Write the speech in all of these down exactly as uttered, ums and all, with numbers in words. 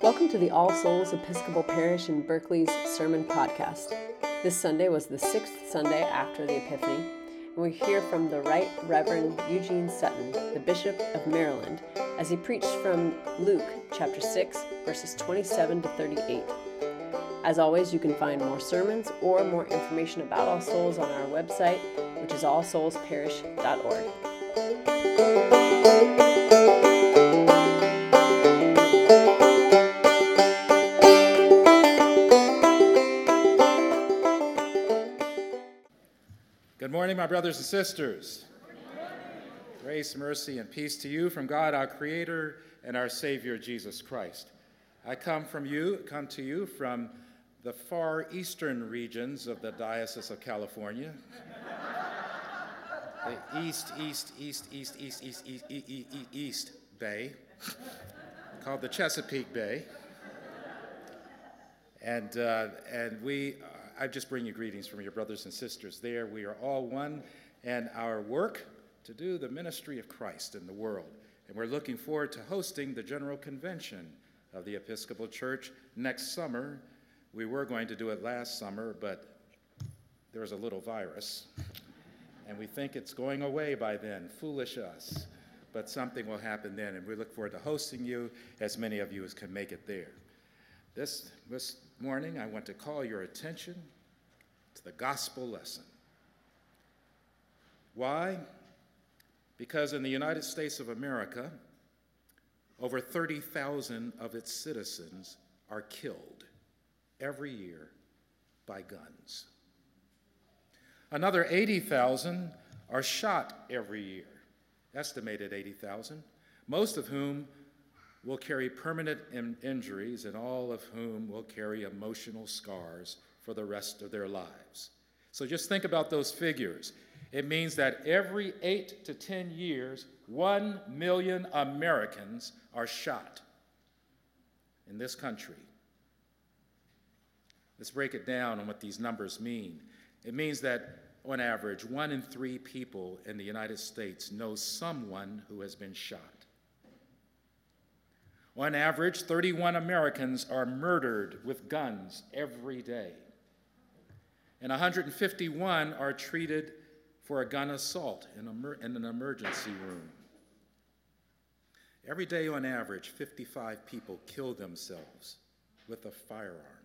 Welcome to the All Souls Episcopal Parish in Berkeley's Sermon Podcast. This Sunday was the sixth Sunday after the Epiphany, and we hear from the Right Reverend Eugene Sutton, the Bishop of Maryland, as he preached from Luke chapter six, verses twenty-seven to thirty-eight. As always, you can find more sermons or more information about All Souls on our website, which is all souls parish dot org. Good morning, my brothers and sisters. Grace, mercy, and peace to you from God, our Creator and our Savior, Jesus Christ. I come from you, come to you from the far eastern regions of the Diocese of California. The east, east, east, east, east, east, east, east, east bay, called the Chesapeake Bay. And uh, and we. I just bring you greetings from your brothers and sisters there. We are all one in our work to do the ministry of Christ in the world. And we're looking forward to hosting the General Convention of the Episcopal Church next summer. We were going to do it last summer, but there was a little virus. And we think it's going away by then. Foolish us. But something will happen then. And we look forward to hosting you, as many of you as can make it there. This was... morning, I want to call your attention to the gospel lesson. Why? Because in the United States of America, over thirty thousand of its citizens are killed every year by guns. Another eighty thousand are shot every year, estimated eighty thousand, most of whom will carry permanent in- injuries, and all of whom will carry emotional scars for the rest of their lives. So just think about those figures. It means that every eight to ten years, one million Americans are shot in this country. Let's break it down on what these numbers mean. It means that, on average, one in three people in the United States knows someone who has been shot. On average, thirty-one Americans are murdered with guns every day. And one hundred fifty-one are treated for a gun assault in an emergency room. Every day on average, fifty-five people kill themselves with a firearm.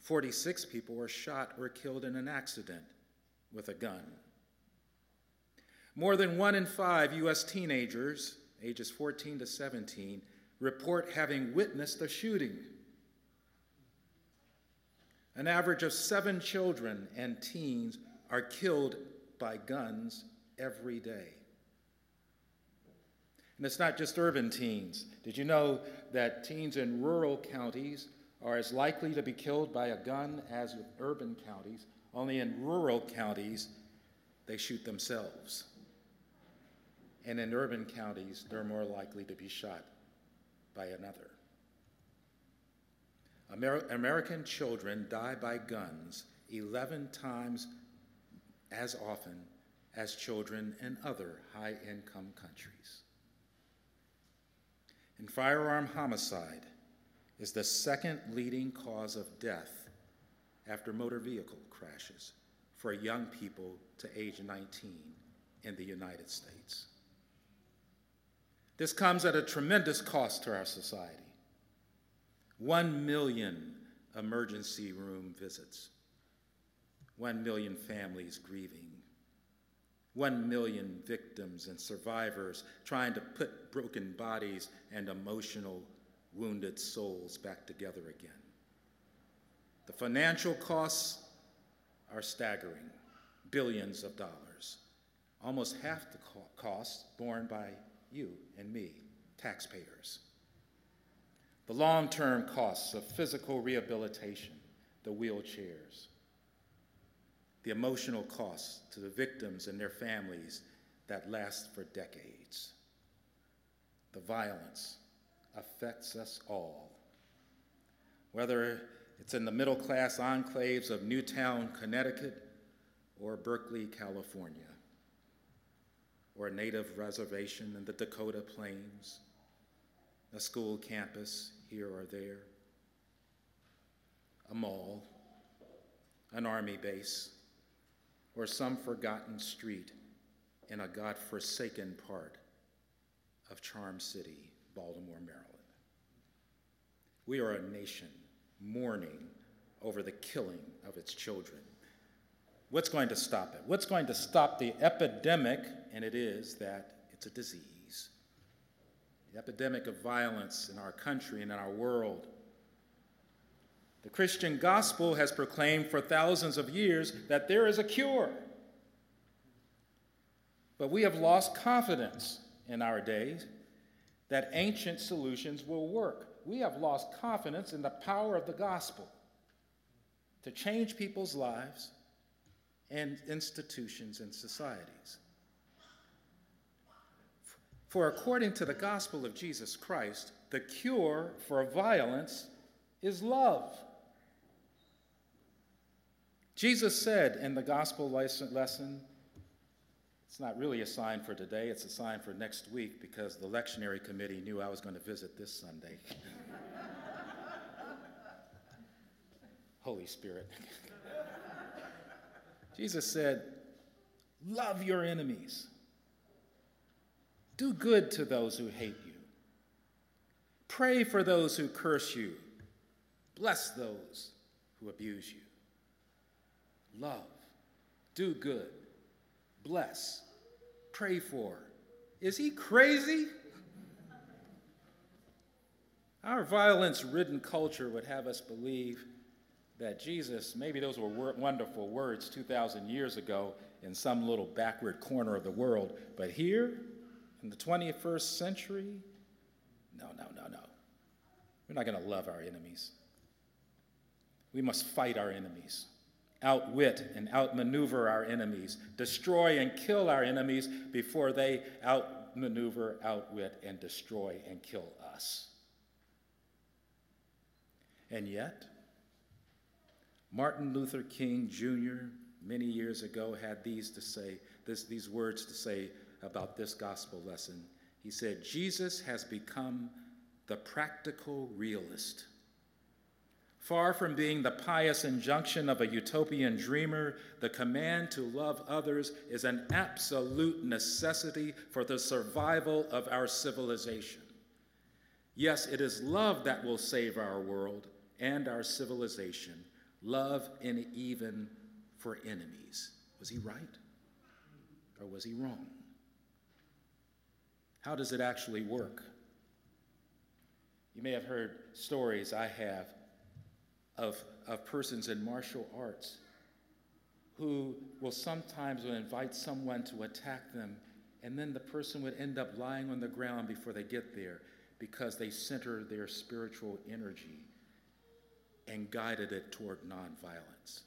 forty-six people are shot or killed in an accident with a gun. More than one in five U S teenagers ages fourteen to seventeen, report having witnessed a shooting. An average of seven children and teens are killed by guns every day. And it's not just urban teens. Did you know that teens in rural counties are as likely to be killed by a gun as with urban counties? Only in rural counties, they shoot themselves. And in urban counties, they're more likely to be shot by another. Amer- American children die by guns eleven times as often as children in other high-income countries. And firearm homicide is the second leading cause of death after motor vehicle crashes for young people to age nineteen in the United States. This comes at a tremendous cost to our society. One million emergency room visits. One million families grieving. One million victims and survivors trying to put broken bodies and emotional wounded souls back together again. The financial costs are staggering, billions of dollars. Almost half the co- cost borne by you and me, taxpayers. The long-term costs of physical rehabilitation, the wheelchairs. The emotional costs to the victims and their families that last for decades. The violence affects us all. Whether it's in the middle-class enclaves of Newtown, Connecticut, or Berkeley, California, or a native reservation in the Dakota Plains, a school campus here or there, a mall, an army base, or some forgotten street in a God-forsaken part of Charm City, Baltimore, Maryland. We are a nation mourning over the killing of its children. What's going to stop it? What's going to stop the epidemic? And it is that it's a disease. The epidemic of violence in our country and in our world. The Christian gospel has proclaimed for thousands of years that there is a cure. But we have lost confidence in our days that ancient solutions will work. We have lost confidence in the power of the gospel to change people's lives and institutions and societies. For according to the gospel of Jesus Christ, the cure for violence is love. Jesus said in the gospel lesson, it's not really a sign for today, it's a sign for next week because the lectionary committee knew I was going to visit this Sunday. Holy Spirit. Jesus said, love your enemies. Do good to those who hate you. Pray for those who curse you. Bless those who abuse you. Love, do good, bless, pray for. Is he crazy? Our violence-ridden culture would have us believe that Jesus, maybe those were wonderful words two thousand years ago in some little backward corner of the world, but here in the twenty-first century, no, no, no, no. We're not going to love our enemies. We must fight our enemies, outwit and outmaneuver our enemies, destroy and kill our enemies before they outmaneuver, outwit, and destroy and kill us. And yet, Martin Luther King Junior many years ago had these to say, this, these words to say about this gospel lesson. He said, Jesus has become the practical realist. Far from being the pious injunction of a utopian dreamer, the command to love others is an absolute necessity for the survival of our civilization. Yes, it is love that will save our world and our civilization. Love and even for enemies. Was he right or was he wrong? How does it actually work? You may have heard stories I have of, of persons in martial arts who will sometimes invite someone to attack them, and then the person would end up lying on the ground before they get there because they center their spiritual energy and guided it toward nonviolence.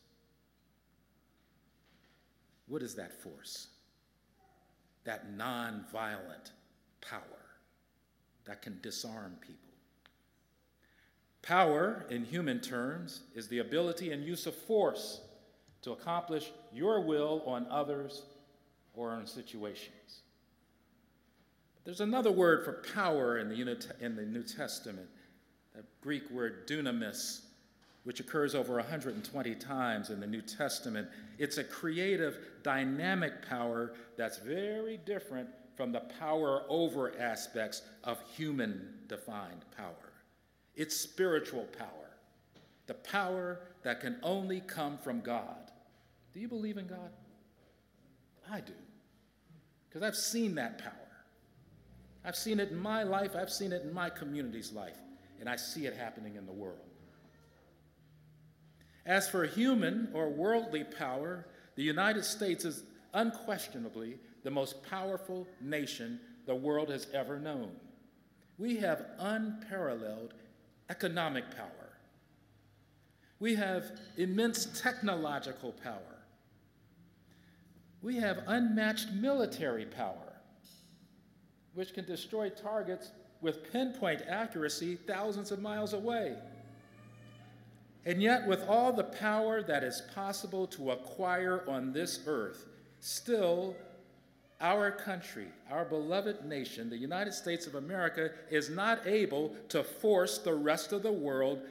What is that force? That nonviolent power that can disarm people. Power, in human terms, is the ability and use of force to accomplish your will on others or on situations. But there's another word for power in the, unit, in the New Testament, the Greek word dunamis, which occurs over one hundred twenty times in the New Testament. It's a creative, dynamic power that's very different from the power over aspects of human-defined power. It's spiritual power, the power that can only come from God. Do you believe in God? I do, because I've seen that power. I've seen it in my life, I've seen it in my community's life, and I see it happening in the world. As for human or worldly power, the United States is unquestionably the most powerful nation the world has ever known. We have unparalleled economic power. We have immense technological power. We have unmatched military power, which can destroy targets with pinpoint accuracy thousands of miles away. And yet, with all the power that is possible to acquire on this earth, still Our country, our beloved nation, the United States of America, is not able to force the rest of the world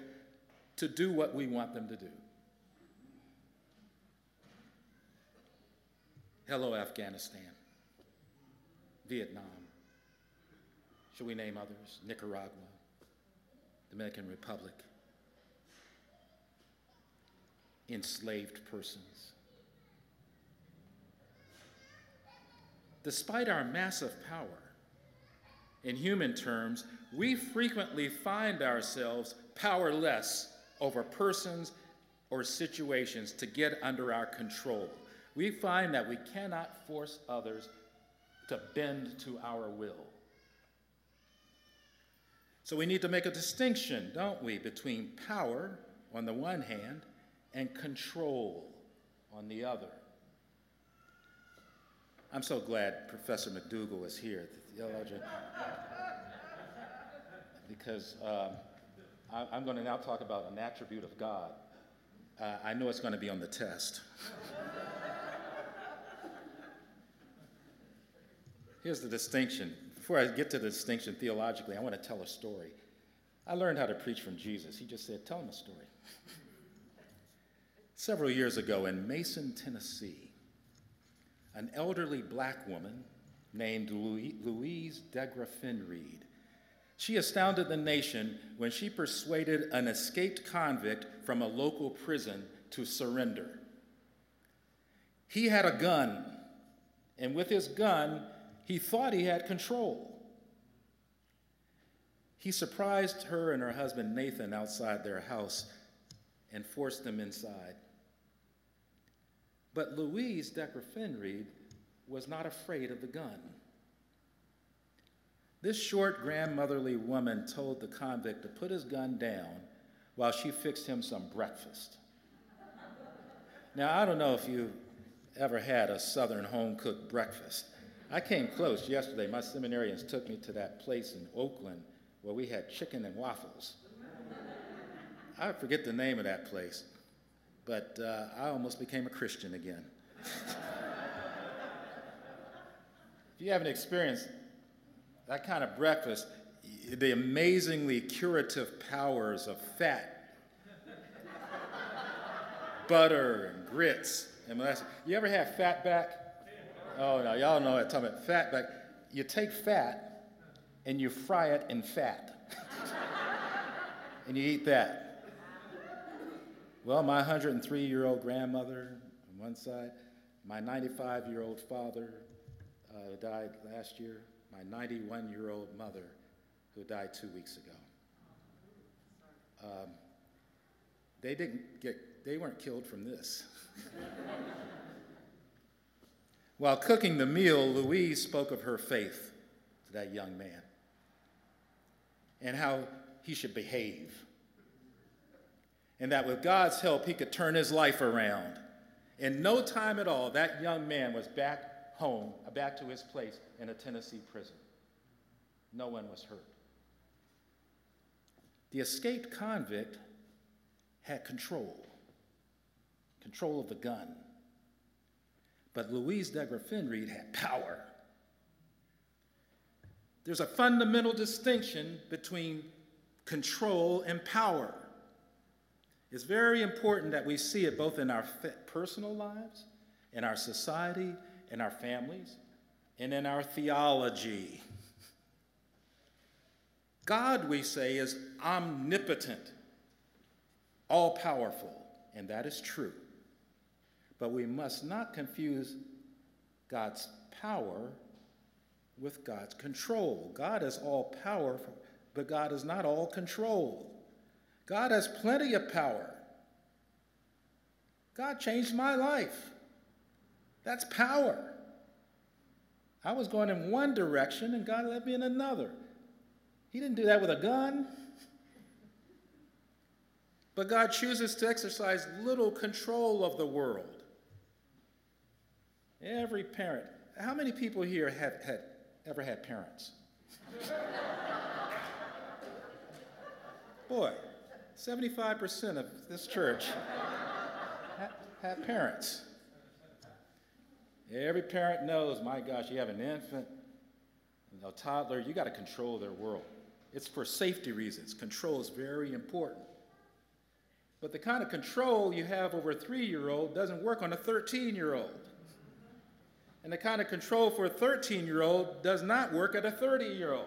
to do what we want them to do. Hello, Afghanistan, Vietnam. Should we name others? Nicaragua, Dominican Republic, enslaved persons. Despite our massive power, in human terms, we frequently find ourselves powerless over persons or situations to get under our control. We find that we cannot force others to bend to our will. So we need to make a distinction, don't we, between power on the one hand and control on the other. I'm so glad Professor McDougall is here, the theologian, because um, I, I'm going to now talk about an attribute of God. Uh, I know it's going to be on the test. Here's the distinction. Before I get to the distinction theologically, I want to tell a story. I learned how to preach from Jesus. He just said, tell him a story. Several years ago in Mason, Tennessee, an elderly black woman named Louise Degraffenreid, she astounded the nation when she persuaded an escaped convict from a local prison to surrender. He had a gun, and with his gun, he thought he had control. He surprised her and her husband Nathan outside their house and forced them inside. But Louise Degraffenreid was not afraid of the gun. This short grandmotherly woman told the convict to put his gun down while she fixed him some breakfast. Now, I don't know if you ever had a Southern home-cooked breakfast. I came close yesterday. My seminarians took me to that place in Oakland where we had chicken and waffles. I forget the name of that place, but uh, I almost became a Christian again. If you haven't experienced that kind of breakfast, the amazingly curative powers of fat, butter, and grits, and molasses. You ever have fat back? Oh, no, y'all know what I'm talking about. Fat back. You take fat and you fry it in fat. And you eat that. Well, my one hundred three-year-old grandmother on one side, my ninety-five-year-old father uh, who died last year, my ninety-one-year-old mother who died two weeks ago. Um, they didn't get, they weren't killed from this. While cooking the meal, Louise spoke of her faith to that young man and how he should behave, and that with God's help, he could turn his life around. In no time at all, that young man was back home, back to his place in a Tennessee prison. No one was hurt. The escaped convict had control, control of the gun. But Louise Degraffenreid had power. There's a fundamental distinction between control and power. It's very important that we see it both in our personal lives, in our society, in our families, and in our theology. God, we say, is omnipotent, all-powerful, and that is true. But we must not confuse God's power with God's control. God is all powerful, but God is not all control. God has plenty of power. God changed my life. That's power. I was going in one direction and God led me in another. He didn't do that with a gun. But God chooses to exercise little control of the world. Every parent. How many people here have, have ever had parents? Boy, seventy-five percent of this church have, have parents. Every parent knows, my gosh, you have an infant, a toddler, you got to control their world. It's for safety reasons. Control is very important. But the kind of control you have over a three-year-old doesn't work on a thirteen-year-old. And the kind of control for a thirteen-year-old does not work at a thirty-year-old.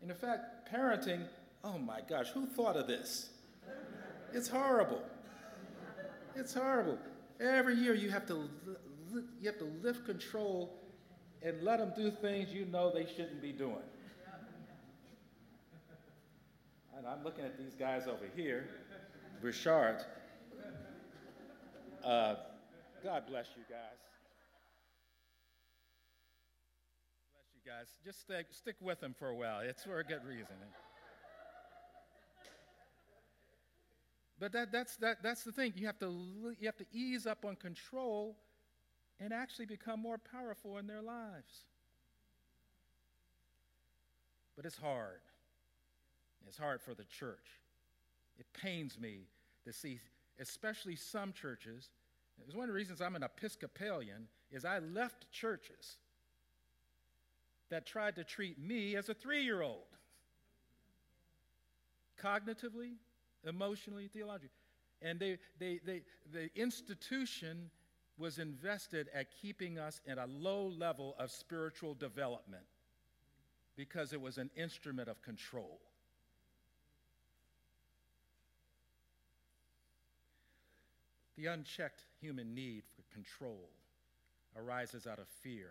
And in fact, parenting, oh my gosh, who thought of this? It's horrible. It's horrible. Every year you have to you have to lift control and let them do things you know they shouldn't be doing. And I'm looking at these guys over here, Richard. Uh, God bless you guys. Bless you guys. Just stay, stick with them for a while. It's for a good reason. But that, that's, that, that's the thing. You have to, you have to ease up on control and actually become more powerful in their lives. But it's hard. It's hard for the church. It pains me to see, especially some churches. It was one of the reasons I'm an Episcopalian, is I left churches that tried to treat me as a three-year-old. Cognitively, emotionally, theologically. And they, they, they, the institution was invested at keeping us at a low level of spiritual development because it was an instrument of control. The unchecked human need for control arises out of fear,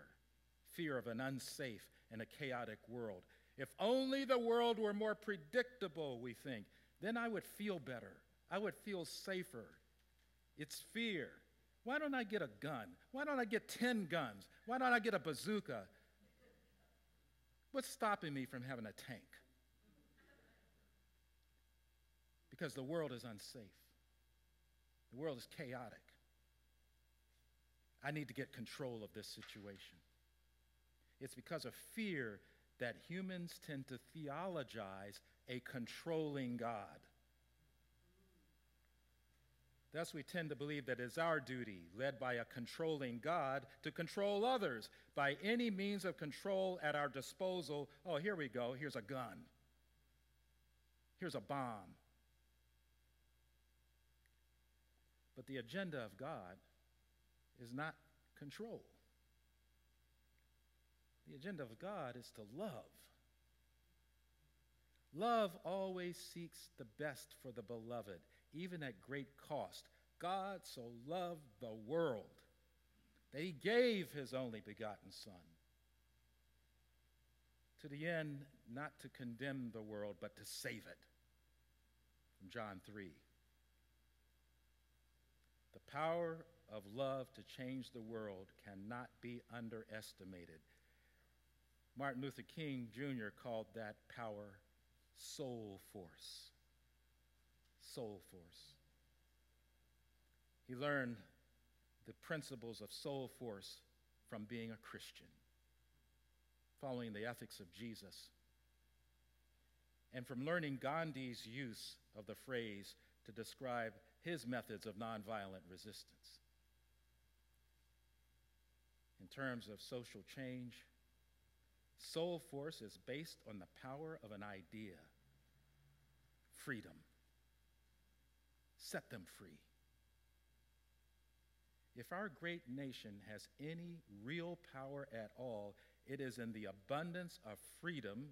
fear of an unsafe and a chaotic world. If only the world were more predictable, we think, then I would feel better. I would feel safer. It's fear. Why don't I get a gun? Why don't I get ten guns? Why don't I get a bazooka? What's stopping me from having a tank? Because the world is unsafe. The world is chaotic. I need to get control of this situation. It's because of fear that humans tend to theologize a controlling God. Thus, we tend to believe that it's our duty, led by a controlling God, to control others by any means of control at our disposal. Oh, here we go. Here's a gun. Here's a bomb. But the agenda of God is not control. The agenda of God is to love. Love always seeks the best for the beloved, even at great cost. God so loved the world that he gave his only begotten Son, to the end not to condemn the world, but to save it. From John three. The power of love to change the world cannot be underestimated. Martin Luther King Junior called that power soul force. Soul force. He learned the principles of soul force from being a Christian, following the ethics of Jesus, and from learning Gandhi's use of the phrase to describe his methods of nonviolent resistance. In terms of social change, soul force is based on the power of an idea, freedom. Set them free. If our great nation has any real power at all, it is in the abundance of freedom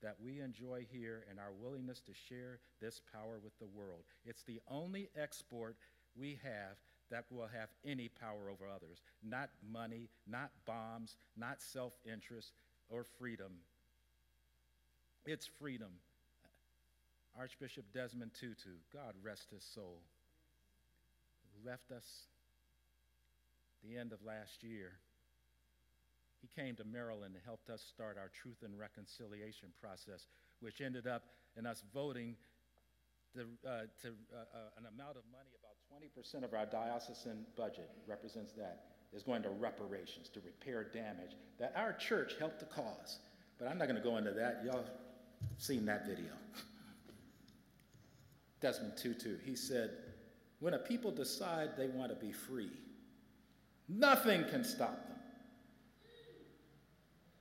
that we enjoy here and our willingness to share this power with the world. It's the only export we have that will have any power over others. Not money, not bombs, not self-interest or freedom. It's freedom. Archbishop Desmond Tutu, God rest his soul, left us at the end of last year. He came to Maryland and helped us start our Truth and Reconciliation process, which ended up in us voting to, uh, to uh, uh, an amount of money, about twenty percent of our diocesan budget represents that, is going to reparations, to repair damage that our church helped to cause. But I'm not going to go into that. Y'all seen that video. Desmond Tutu, he said, when a people decide they want to be free, Nothing can stop them.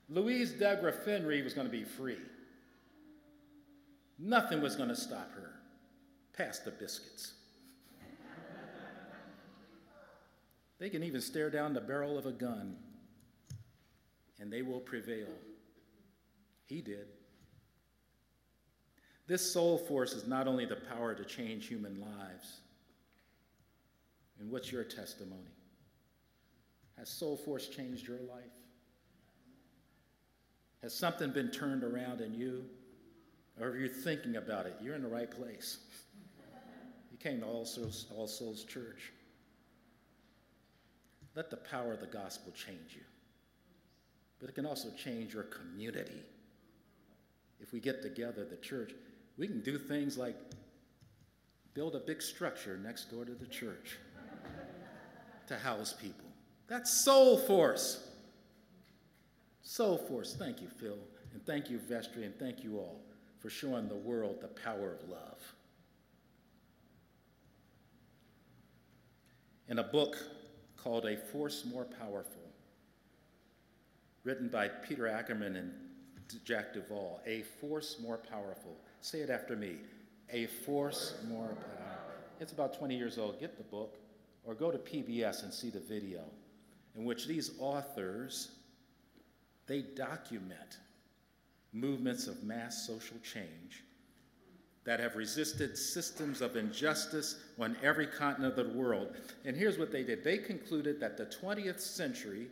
Louise Degraffenreid was going to be free. Nothing was going to stop her. Pass the biscuits. They can even stare down the barrel of a gun, and they will prevail. He did. This soul force is not only the power to change human lives. And what's your testimony? Has soul force changed your life? Has something been turned around in you? Or if you're thinking about it, you're in the right place. You came to All Souls, All Souls Church. Let the power of the gospel change you. But it can also change your community. If we get together, the church, we can do things like build a big structure next door to the church to house people. That's soul force. Soul force. Thank you, Phil, and thank you, Vestry, and thank you all for showing the world the power of love. In a book called A Force More Powerful, written by Peter Ackerman and Jack Duvall, A Force More Powerful. Say it after me. A Force More Powerful. It's about twenty years old. Get the book or go to P B S and see the video in which these authors, they document movements of mass social change that have resisted systems of injustice on every continent of the world. And here's what they did. They concluded that the twentieth century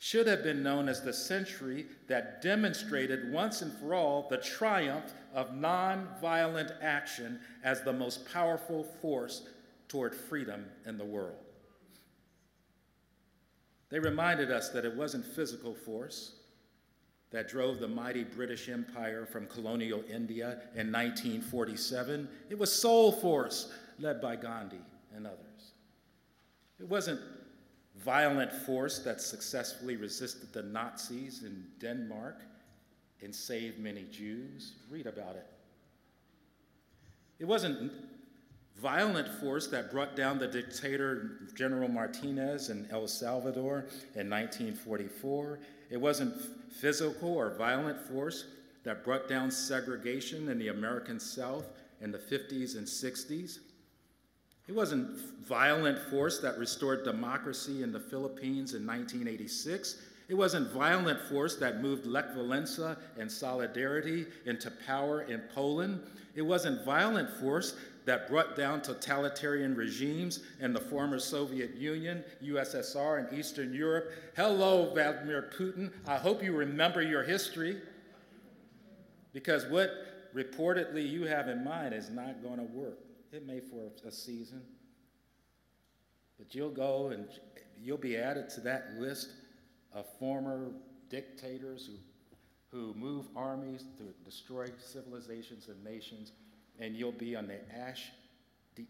should have been known as the century that demonstrated once and for all the triumph of nonviolent action as the most powerful force toward freedom in the world. They reminded us that it wasn't physical force that drove the mighty British Empire from colonial India in nineteen forty-seven. It was soul force led by Gandhi and others. It wasn't violent force that successfully resisted the Nazis in Denmark and saved many Jews. Read about it. It wasn't violent force that brought down the dictator General Martinez in El Salvador in nineteen forty-four. It wasn't physical or violent force that brought down segregation in the American South in the fifties and sixties. It wasn't violent force that restored democracy in the Philippines in nineteen eighty-six. It wasn't violent force that moved Lech Walesa and Solidarity into power in Poland. It wasn't violent force that brought down totalitarian regimes in the former Soviet Union, U S S R, and Eastern Europe. Hello, Vladimir Putin. I hope you remember your history, because what reportedly you have in mind is not going to work. It may for a season, but you'll go and you'll be added to that list of former dictators who who move armies to destroy civilizations and nations, and you'll be on the ash de-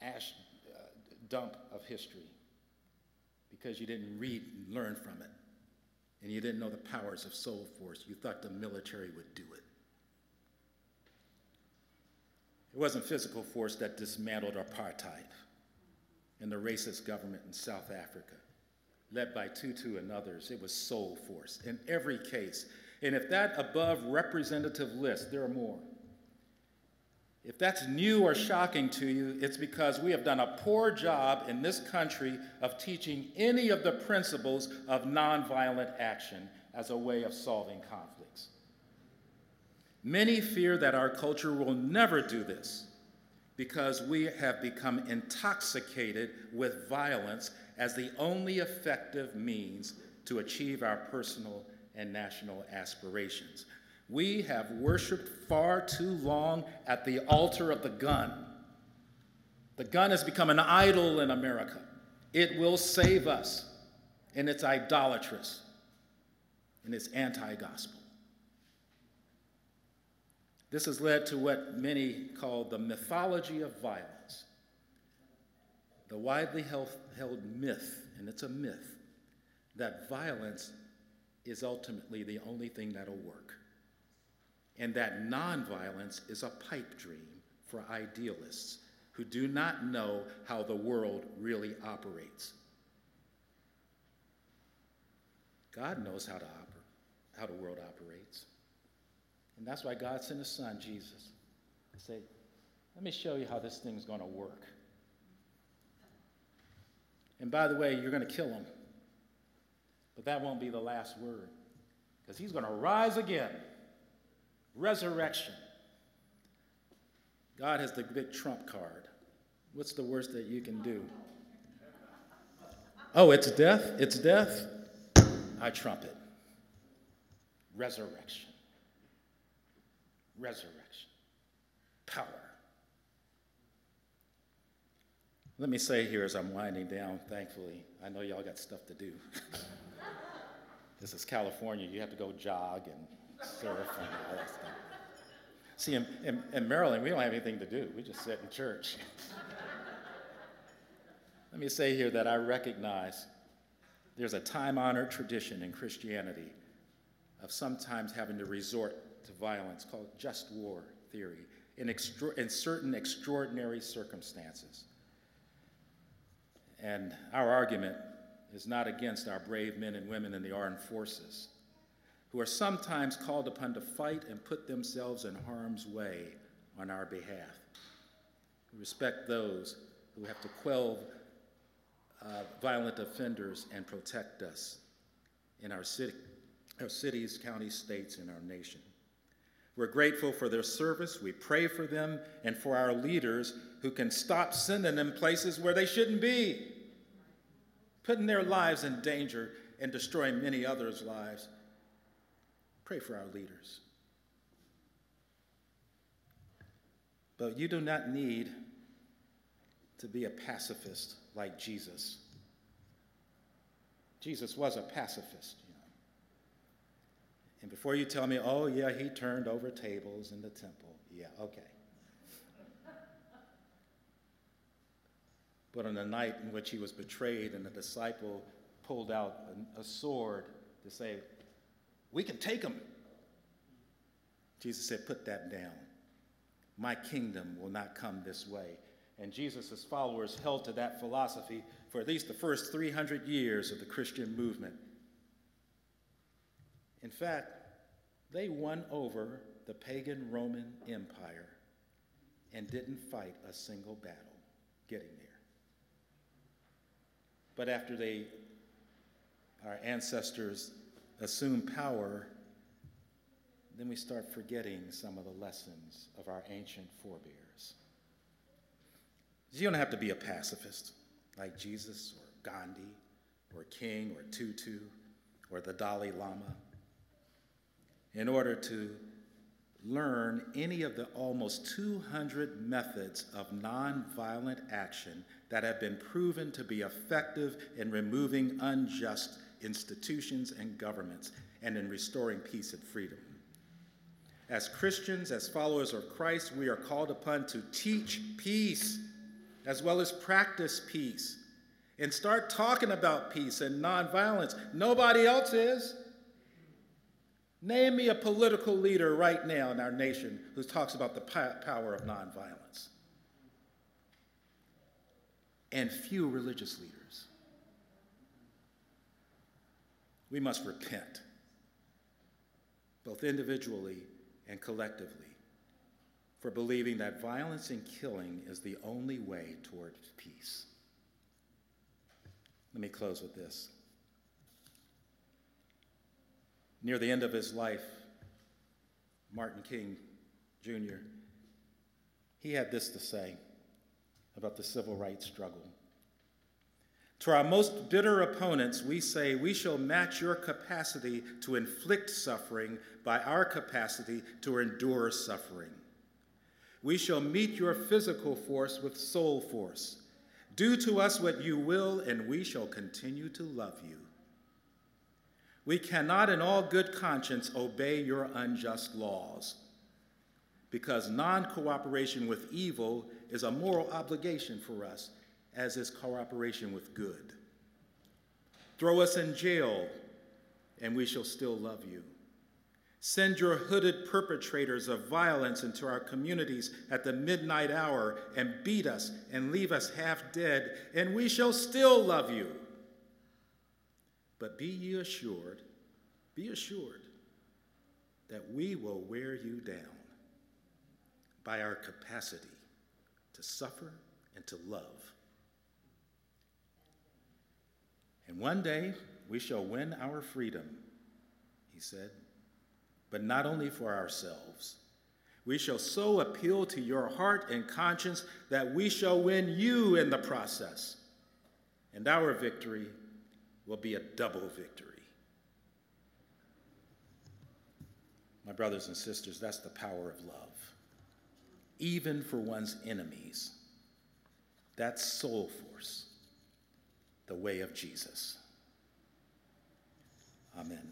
ash uh, dump of history because you didn't read and learn from it, and you didn't know the powers of soul force. You thought the military would do it. It wasn't physical force that dismantled apartheid and the racist government in South Africa, led by Tutu and others. It was soul force in every case. And if that above representative list, there are more. If that's new or shocking to you, it's because we have done a poor job in this country of teaching any of the principles of nonviolent action as a way of solving conflicts. Many fear that our culture will never do this because we have become intoxicated with violence as the only effective means to achieve our personal and national aspirations. We have worshiped far too long at the altar of the gun. The gun has become an idol in America. It will save us, and it's idolatrous, and it's anti-gospel. This has led to what many call the mythology of violence, the widely held myth, and it's a myth, that violence is ultimately the only thing that'll work, and that nonviolence is a pipe dream for idealists who do not know how the world really operates. God knows how to operate, how the world operates. And that's why God sent his son, Jesus, to say, let me show you how this thing's going to work. And by the way, you're going to kill him. But that won't be the last word, because he's going to rise again. Resurrection. God has the big trump card. What's the worst that you can do? Oh, it's death? It's death? I trump it. Resurrection. Resurrection. Power. Let me say here as I'm winding down, thankfully, I know y'all got stuff to do. This is California. You have to go jog and surf and all that stuff. See, in, in, in Maryland, we don't have anything to do. We just sit in church. Let me say here that I recognize there's a time-honored tradition in Christianity of sometimes having to resort to violence called just war theory in, extra- in certain extraordinary circumstances. And our argument is not against our brave men and women in the armed forces, who are sometimes called upon to fight and put themselves in harm's way on our behalf. We respect those who have to quell uh, violent offenders and protect us in our, city, our cities, counties, states, and our nation. We're grateful for their service. We pray for them and for our leaders who can stop sending them places where they shouldn't be, putting their lives in danger and destroying many others' lives. Pray for our leaders. But you do not need to be a pacifist like Jesus. Jesus was a pacifist, you know. And before you tell me, oh, yeah, he turned over tables in the temple. Yeah, okay. But on the night in which he was betrayed and the disciple pulled out a, a sword to say, we can take him. Jesus said, put that down. My kingdom will not come this way. And Jesus' followers held to that philosophy for at least the first three hundred years of the Christian movement. In fact, they won over the pagan Roman Empire and didn't fight a single battle getting there. But after they, our ancestors, assume power, then we start forgetting some of the lessons of our ancient forebears. You don't have to be a pacifist like Jesus or Gandhi or King or Tutu or the Dalai Lama in order to learn any of the almost two hundred methods of nonviolent action that have been proven to be effective in removing unjust institutions and governments, and in restoring peace and freedom. As Christians, as followers of Christ, we are called upon to teach peace, as well as practice peace, and start talking about peace and nonviolence. Nobody else is. Name me a political leader right now in our nation who talks about the power of nonviolence. And few religious leaders. We must repent, both individually and collectively, for believing that violence and killing is the only way toward peace. Let me close with this. Near the end of his life, Martin King Junior, he had this to say about the civil rights struggle. To our most bitter opponents, we say, we shall match your capacity to inflict suffering by our capacity to endure suffering. We shall meet your physical force with soul force. Do to us what you will, and we shall continue to love you. We cannot in all good conscience obey your unjust laws, because non-cooperation with evil is a moral obligation for us, as is cooperation with good. Throw us in jail, and we shall still love you. Send your hooded perpetrators of violence into our communities at the midnight hour and beat us and leave us half dead, and we shall still love you. But be ye assured, be assured that we will wear you down by our capacity to suffer and to love. And one day we shall win our freedom, he said. But not only for ourselves. We shall so appeal to your heart and conscience that we shall win you in the process, and our victory will be a double victory. My brothers and sisters, that's the power of love, even for one's enemies. That's soul force, the way of Jesus. Amen.